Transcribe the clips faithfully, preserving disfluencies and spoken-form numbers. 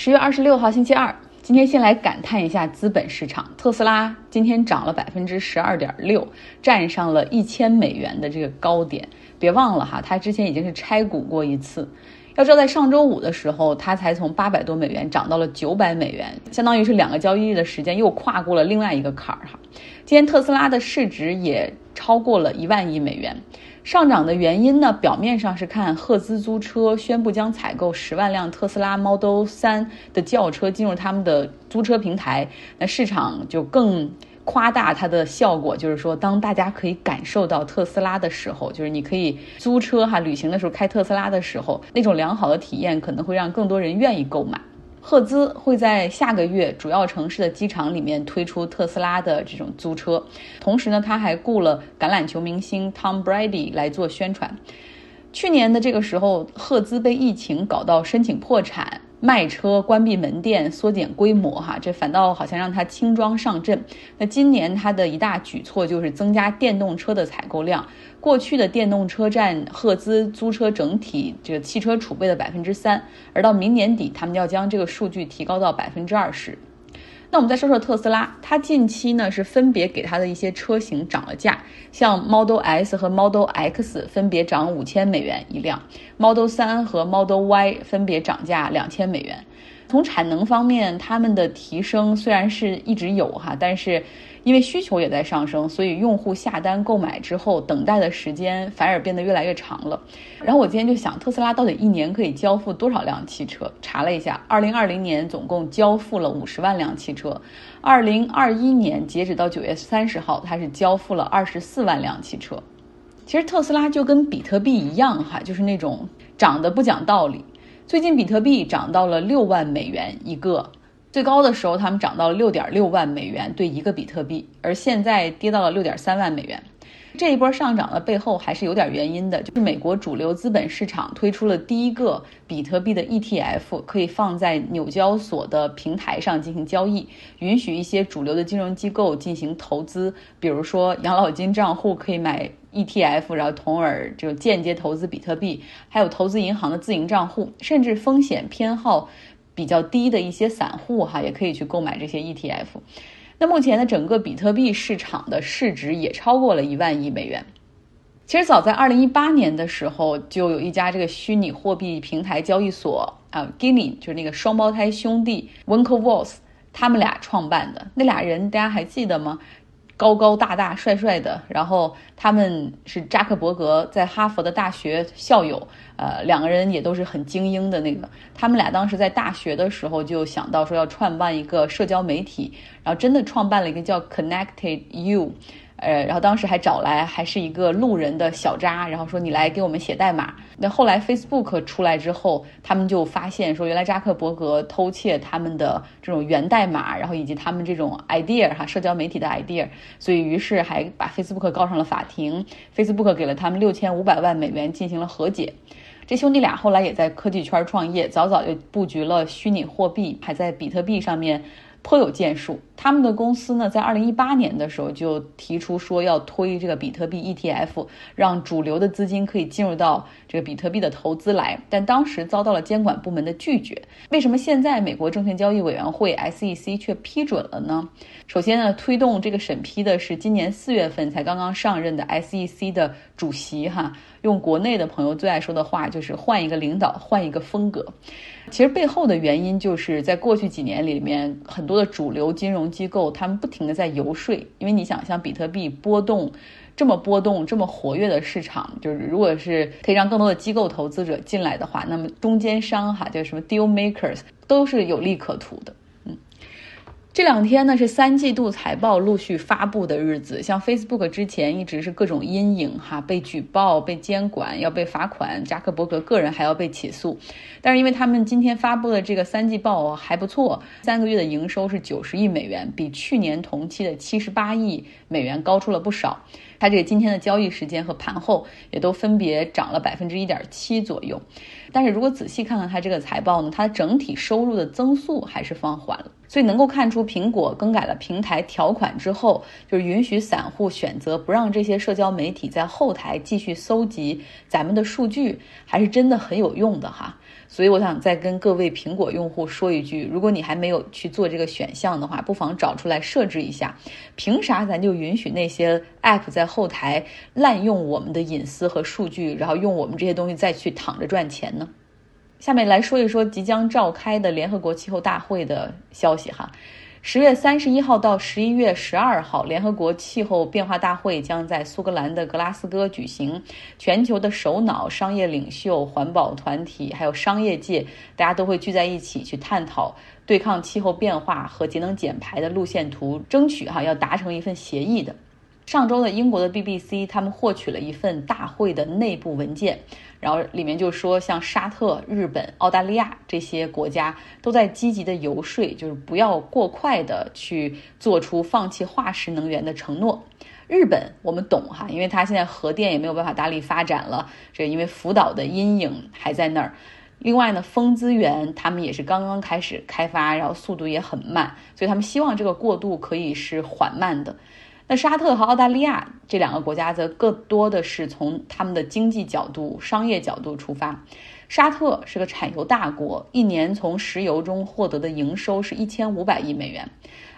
十月二十六号星期二，今天先来感叹一下资本市场。特斯拉今天涨了百分之十二点六，站上了一千美元的这个高点。别忘了哈，它之前已经是拆股过一次。要知道，在上周五的时候，它才从八百多美元涨到了九百美元，相当于是两个交易日的时间又跨过了另外一个坎儿哈。今天特斯拉的市值也超过了一万亿美元。上涨的原因呢，表面上是看赫兹租车宣布将采购十万辆特斯拉 Model 三的轿车进入他们的租车平台，那市场就更夸大它的效果，就是说当大家可以感受到特斯拉的时候，就是你可以租车哈，旅行的时候开特斯拉的时候，那种良好的体验可能会让更多人愿意购买。赫兹会在下个月主要城市的机场里面推出特斯拉的这种租车，同时呢，他还雇了橄榄球明星 Tom Brady 来做宣传。去年的这个时候，赫兹被疫情搞到申请破产，卖车、关闭门店、缩减规模哈，这反倒好像让它轻装上阵。那今年它的一大举措就是增加电动车的采购量。过去的电动车占赫兹租车整体这个汽车储备的百分之三，而到明年底，他们要将这个数据提高到百分之二十。那我们再说说特斯拉，它近期呢是分别给它的一些车型涨了价，像 Model S 和 Model X 分别涨五千美元一辆 ，Model 三和 Model Y 分别涨价两千美元。从产能方面，它们的提升虽然是一直有哈，但是因为需求也在上升，所以用户下单购买之后，等待的时间反而变得越来越长了。然后我今天就想，特斯拉到底一年可以交付多少辆汽车？查了一下，二零二零年总共交付了五十万辆汽车，二零二一年截止到九月三十号，它是交付了二十四万辆汽车。其实特斯拉就跟比特币一样哈，就是那种涨得不讲道理。最近比特币涨到了六万美元一个。最高的时候他们涨到了 六点六万美元对一个比特币，而现在跌到了 六点三万美元。这一波上涨的背后还是有点原因的，就是美国主流资本市场推出了第一个比特币的 E T F， 可以放在纽交所的平台上进行交易，允许一些主流的金融机构进行投资，比如说养老金账户可以买E T F， 然后从而就间接投资比特币，还有投资银行的自营账户，甚至风险偏好比较低的一些散户哈，也可以去购买这些 E T F。 那目前的整个比特币市场的市值也超过了一万亿美元。其实早在二零一八年的时候，就有一家这个虚拟货币平台交易所啊 ，Gemini 就是那个双胞胎兄弟 Winklevoss 他们俩创办的。那俩人大家还记得吗？高高大大帅帅的，然后他们是扎克伯格在哈佛的大学校友，呃，两个人也都是很精英的那个。他们俩当时在大学的时候就想到说要创办一个社交媒体，然后真的创办了一个叫 Connected U， 呃，然后当时还找来还是一个路人的小渣，然后说你来给我们写代码。那后来 Facebook 出来之后，他们就发现说原来扎克伯格偷窃他们的这种源代码，然后以及他们这种 idea 哈，社交媒体的 idea， 所以于是还把 Facebook 告上了法庭。 Facebook 给了他们六千五百万美元进行了和解。这兄弟俩后来也在科技圈创业，早早就布局了虚拟货币，还在比特币上面颇有建树。他们的公司呢，在二零一八年的时候就提出说要推这个比特币 E T F， 让主流的资金可以进入到这个比特币的投资来，但当时遭到了监管部门的拒绝。为什么现在美国证券交易委员会 S E C 却批准了呢？首先呢，推动这个审批的是今年四月份才刚刚上任的 S E C 的主席哈。用国内的朋友最爱说的话就是换一个领导，换一个风格。其实背后的原因就是在过去几年里面，很多的主流金融机构他们不停的在游说，因为你想像比特币波动这么波动这么活跃的市场，就是如果是可以让更多的机构投资者进来的话，那么中间商哈，就是什么 deal makers 都是有利可图的。这两天呢是三季度财报陆续发布的日子，像 Facebook 之前一直是各种阴影哈，被举报、被监管、要被罚款，扎克伯格个人还要被起诉。但是因为他们今天发布的这个三季报还不错，三个月的营收是九十亿美元，比去年同期的七十八亿美元高出了不少。它这个今天的交易时间和盘后也都分别涨了 百分之一点七 左右。但是如果仔细看看它这个财报呢，它整体收入的增速还是放缓了。所以能够看出苹果更改了平台条款之后，就是允许散户选择不让这些社交媒体在后台继续搜集咱们的数据，还是真的很有用的哈。所以我想再跟各位苹果用户说一句，如果你还没有去做这个选项的话，不妨找出来设置一下。凭啥咱就允许那些 app 在后台滥用我们的隐私和数据，然后用我们这些东西再去躺着赚钱呢？下面来说一说即将召开的联合国气候大会的消息哈。十月三十一号到十一月十二号，联合国气候变化大会将在苏格兰的格拉斯哥举行，全球的首脑、商业领袖、环保团体还有商业界，大家都会聚在一起去探讨对抗气候变化和节能减排的路线图，争取哈要达成一份协议的。上周的英国的 B B C 他们获取了一份大会的内部文件，然后里面就说像沙特、日本、澳大利亚这些国家都在积极的游说，就是不要过快的去做出放弃化石能源的承诺。日本我们懂哈，因为它现在核电也没有办法大力发展了，这因为福岛的阴影还在那儿。另外呢，风资源他们也是刚刚开始开发，然后速度也很慢，所以他们希望这个过渡可以是缓慢的。那沙特和澳大利亚这两个国家则更多的是从他们的经济角度、商业角度出发。沙特是个产油大国，一年从石油中获得的营收是一千五百亿美元。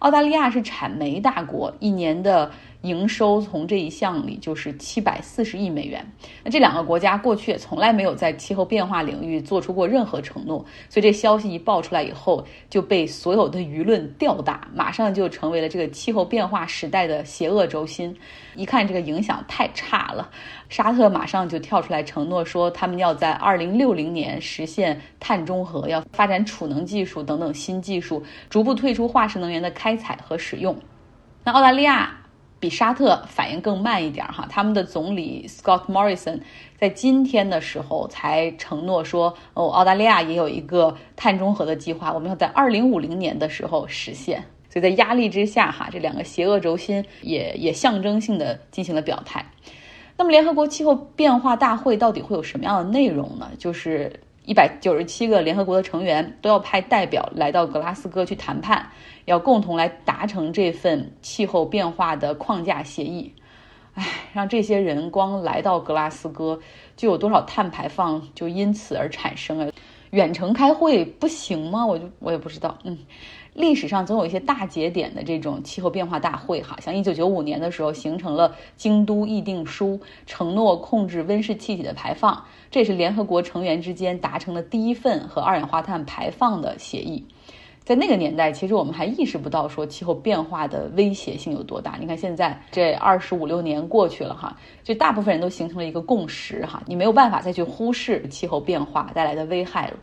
澳大利亚是产煤大国，一年的营收从这一项里就是七百四十亿美元。那这两个国家过去也从来没有在气候变化领域做出过任何承诺，所以这消息一爆出来以后就被所有的舆论吊打，马上就成为了这个气候变化时代的邪恶轴心。一看这个影响太差了，沙特马上就跳出来承诺说他们要在二零六零年实现碳中和，要发展储能技术等等新技术，逐步退出化石能源的开采和使用。那澳大利亚比沙特反应更慢一点哈，他们的总理 Scott Morrison 在今天的时候才承诺说，哦，澳大利亚也有一个碳中和的计划，我们要在二零五零年的时候实现。所以在压力之下哈，这两个邪恶轴心也也象征性的进行了表态。那么联合国气候变化大会到底会有什么样的内容呢？就是一百九十七个联合国的成员都要派代表来到格拉斯哥去谈判，要共同来达成这份气候变化的框架协议。唉，让这些人光来到格拉斯哥就有多少碳排放就因此而产生了，远程开会不行吗？我就我也不知道。嗯，历史上总有一些大节点的这种气候变化大会哈，像一九九五年的时候形成了京都议定书，承诺控制温室气体的排放，这也是联合国成员之间达成的第一份和二氧化碳排放的协议。在那个年代，其实我们还意识不到说气候变化的威胁性有多大。你看现在这二十五六年过去了哈，这大部分人都形成了一个共识哈，你没有办法再去忽视气候变化带来的危害了。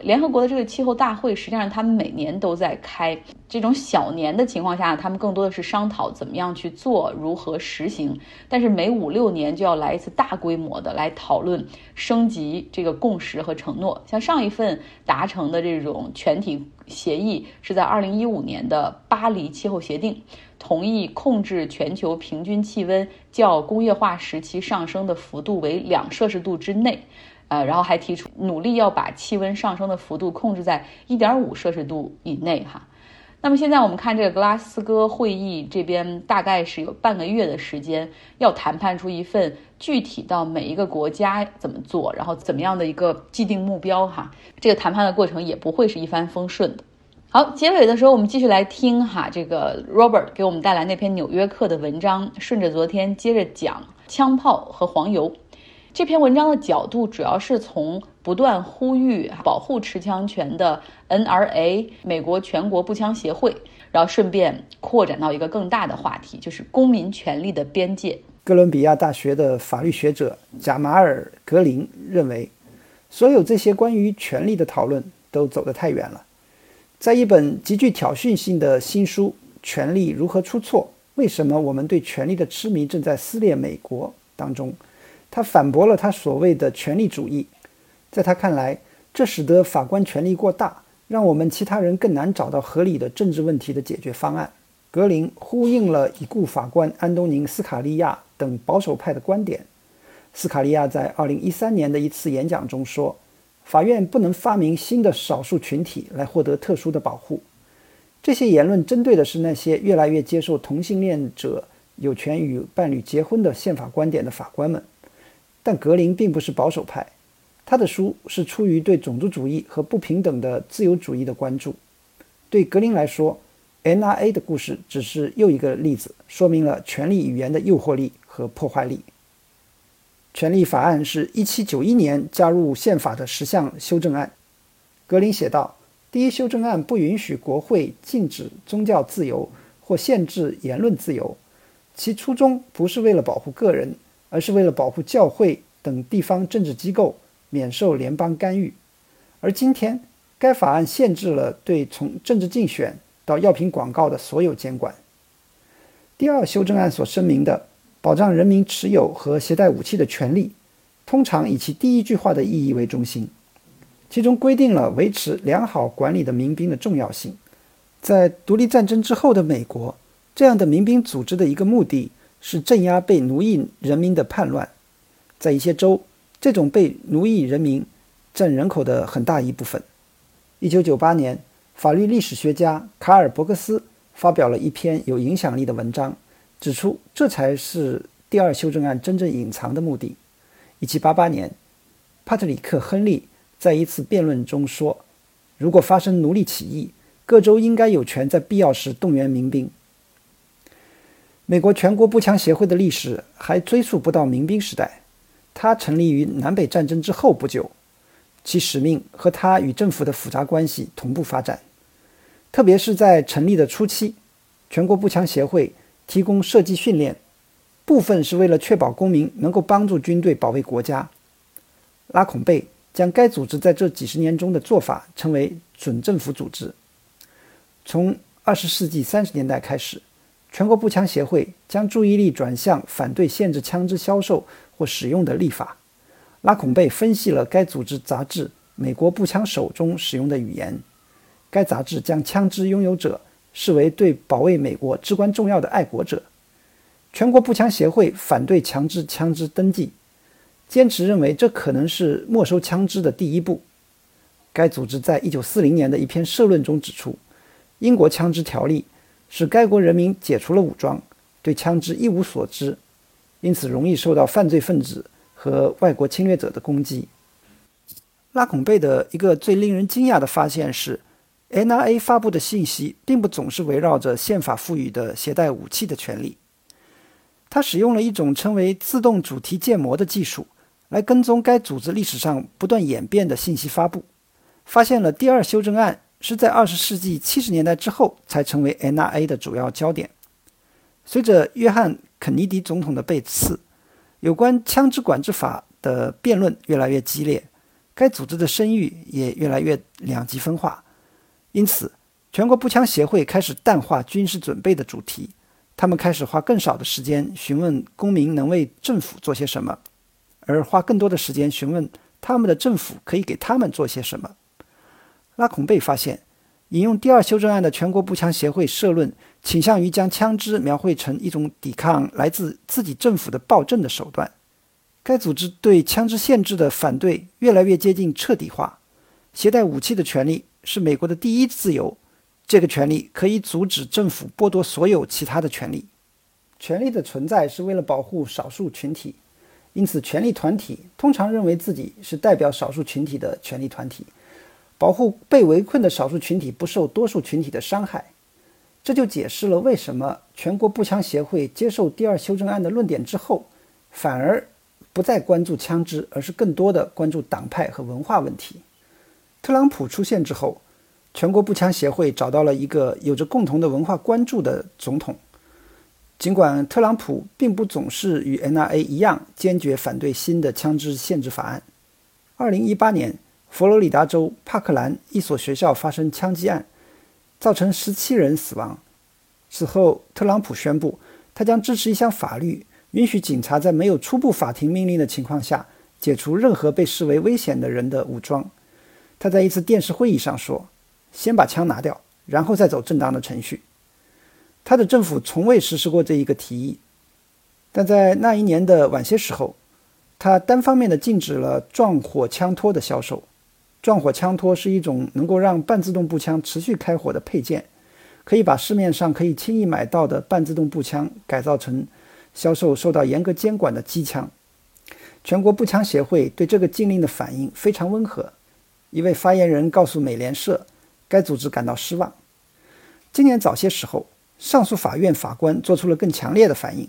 联合国的这个气候大会，实际上他们每年都在开，这种小年的情况下，他们更多的是商讨怎么样去做，如何实行。但是每五六年就要来一次大规模的来讨论升级这个共识和承诺。像上一份达成的这种全体协议是在二零一五年的巴黎气候协定，同意控制全球平均气温较工业化时期上升的幅度为两摄氏度之内。呃，然后还提出努力要把气温上升的幅度控制在 一点五摄氏度以内哈。那么现在我们看这个格拉斯哥会议这边大概是有半个月的时间，要谈判出一份具体到每一个国家怎么做，然后怎么样的一个既定目标哈。这个谈判的过程也不会是一帆风顺的。好，结尾的时候我们继续来听哈，这个 Robert 给我们带来那篇《纽约客》的文章，顺着昨天接着讲枪炮和黄油。这篇文章的角度主要是从不断呼吁保护持枪权的 N R A 美国全国步枪协会，然后顺便扩展到一个更大的话题，就是公民权利的边界。哥伦比亚大学的法律学者贾马尔·格林认为，所有这些关于权利的讨论都走得太远了。在一本极具挑衅性的新书《权力如何出错：为什么我们对权力的痴迷正在撕裂美国》当中，他反驳了他所谓的权力主义。在他看来，这使得法官权力过大，让我们其他人更难找到合理的政治问题的解决方案。格林呼应了已故法官安东尼·斯卡利亚等保守派的观点。斯卡利亚在二零一三年的一次演讲中说，法院不能发明新的少数群体来获得特殊的保护。这些言论针对的是那些越来越接受同性恋者有权与伴侣结婚的宪法观点的法官们。但格林并不是保守派，他的书是出于对种族主义和不平等的自由主义的关注。对格林来说 N R A 的故事只是又一个例子，说明了权力语言的诱惑力和破坏力。权力法案是一七九一年加入宪法的十项修正案。格林写道，第一修正案不允许国会禁止宗教自由或限制言论自由，其初衷不是为了保护个人，而是为了保护教会等地方政治机构免受联邦干预。而今天，该法案限制了对从政治竞选到药品广告的所有监管。第二修正案所声明的保障人民持有和携带武器的权利，通常以其第一句话的意义为中心，其中规定了维持良好管理的民兵的重要性。在独立战争之后的美国，这样的民兵组织的一个目的是镇压被奴役人民的叛乱。在一些州，这种被奴役人民占人口的很大一部分。一九九八年，法律历史学家卡尔·伯克斯发表了一篇有影响力的文章，指出这才是第二修正案真正隐藏的目的。一七八八年，帕特里克·亨利在一次辩论中说，如果发生奴隶起义，各州应该有权在必要时动员民兵。美国全国步枪协会的历史还追溯不到民兵时代，它成立于南北战争之后不久，其使命和它与政府的复杂关系同步发展。特别是在成立的初期，全国步枪协会提供射击训练，部分是为了确保公民能够帮助军队保卫国家。拉孔贝将该组织在这几十年中的做法称为准政府组织。从二十世纪三十年代开始，全国步枪协会将注意力转向反对限制枪支销售或使用的立法。拉孔贝分析了该组织杂志《美国步枪手》中使用的语言。该杂志将枪支拥有者视为对保卫美国至关重要的爱国者。全国步枪协会反对强制枪支登记，坚持认为这可能是没收枪支的第一步。该组织在一九四零年的一篇社论中指出，英国枪支条例使该国人民解除了武装，对枪支一无所知，因此容易受到犯罪分子和外国侵略者的攻击。拉孔贝的一个最令人惊讶的发现是， N R A 发布的信息并不总是围绕着宪法赋予的携带武器的权利。他使用了一种称为自动主题建模的技术，来跟踪该组织历史上不断演变的信息发布，发现了第二修正案是在二十世纪七十年代之后才成为 N R A 的主要焦点。随着约翰·肯尼迪总统的被刺，有关枪支管制法的辩论越来越激烈，该组织的声誉也越来越两极分化。因此，全国步枪协会开始淡化军事准备的主题，他们开始花更少的时间询问公民能为政府做些什么，而花更多的时间询问他们的政府可以给他们做些什么。拉孔贝发现，引用第二修正案的全国步枪协会社论倾向于将枪支描绘成一种抵抗来自自己政府的暴政的手段。该组织对枪支限制的反对越来越接近彻底化。携带武器的权利是美国的第一自由，这个权利可以阻止政府剥夺所有其他的权利。权利的存在是为了保护少数群体，因此权利团体通常认为自己是代表少数群体的权利团体，保护被围困的少数群体不受多数群体的伤害。这就解释了为什么全国步枪协会接受第二修正案的论点之后，反而不再关注枪支，而是更多的关注党派和文化问题。特朗普出现之后，全国步枪协会找到了一个有着共同的文化关注的总统。尽管特朗普并不总是与 N R A 一样坚决反对新的枪支限制法案。二零一八年，佛罗里达州帕克兰一所学校发生枪击案，造成十七人死亡。此后，特朗普宣布他将支持一项法律，允许警察在没有初步法庭命令的情况下解除任何被视为危险的人的武装。他在一次电视会议上说，先把枪拿掉，然后再走正当的程序。他的政府从未实施过这一个提议，但在那一年的晚些时候，他单方面地禁止了撞火枪托的销售。撞火枪托是一种能够让半自动步枪持续开火的配件，可以把市面上可以轻易买到的半自动步枪改造成销售受到严格监管的机枪。全国步枪协会对这个禁令的反应非常温和。一位发言人告诉美联社，该组织感到失望。今年早些时候，上诉法院法官做出了更强烈的反应。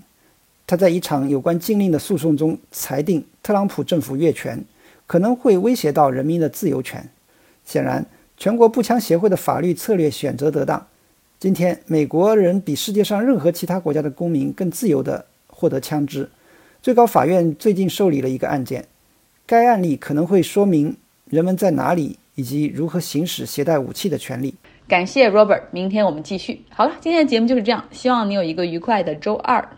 他在一场有关禁令的诉讼中裁定，特朗普政府越权可能会威胁到人民的自由权。显然，全国步枪协会的法律策略选择得当。今天，美国人比世界上任何其他国家的公民更自由地获得枪支。最高法院最近受理了一个案件，该案例可能会说明人们在哪里以及如何行使携带武器的权利。感谢 Robert， 明天我们继续。好了，今天的节目就是这样，希望你有一个愉快的周二。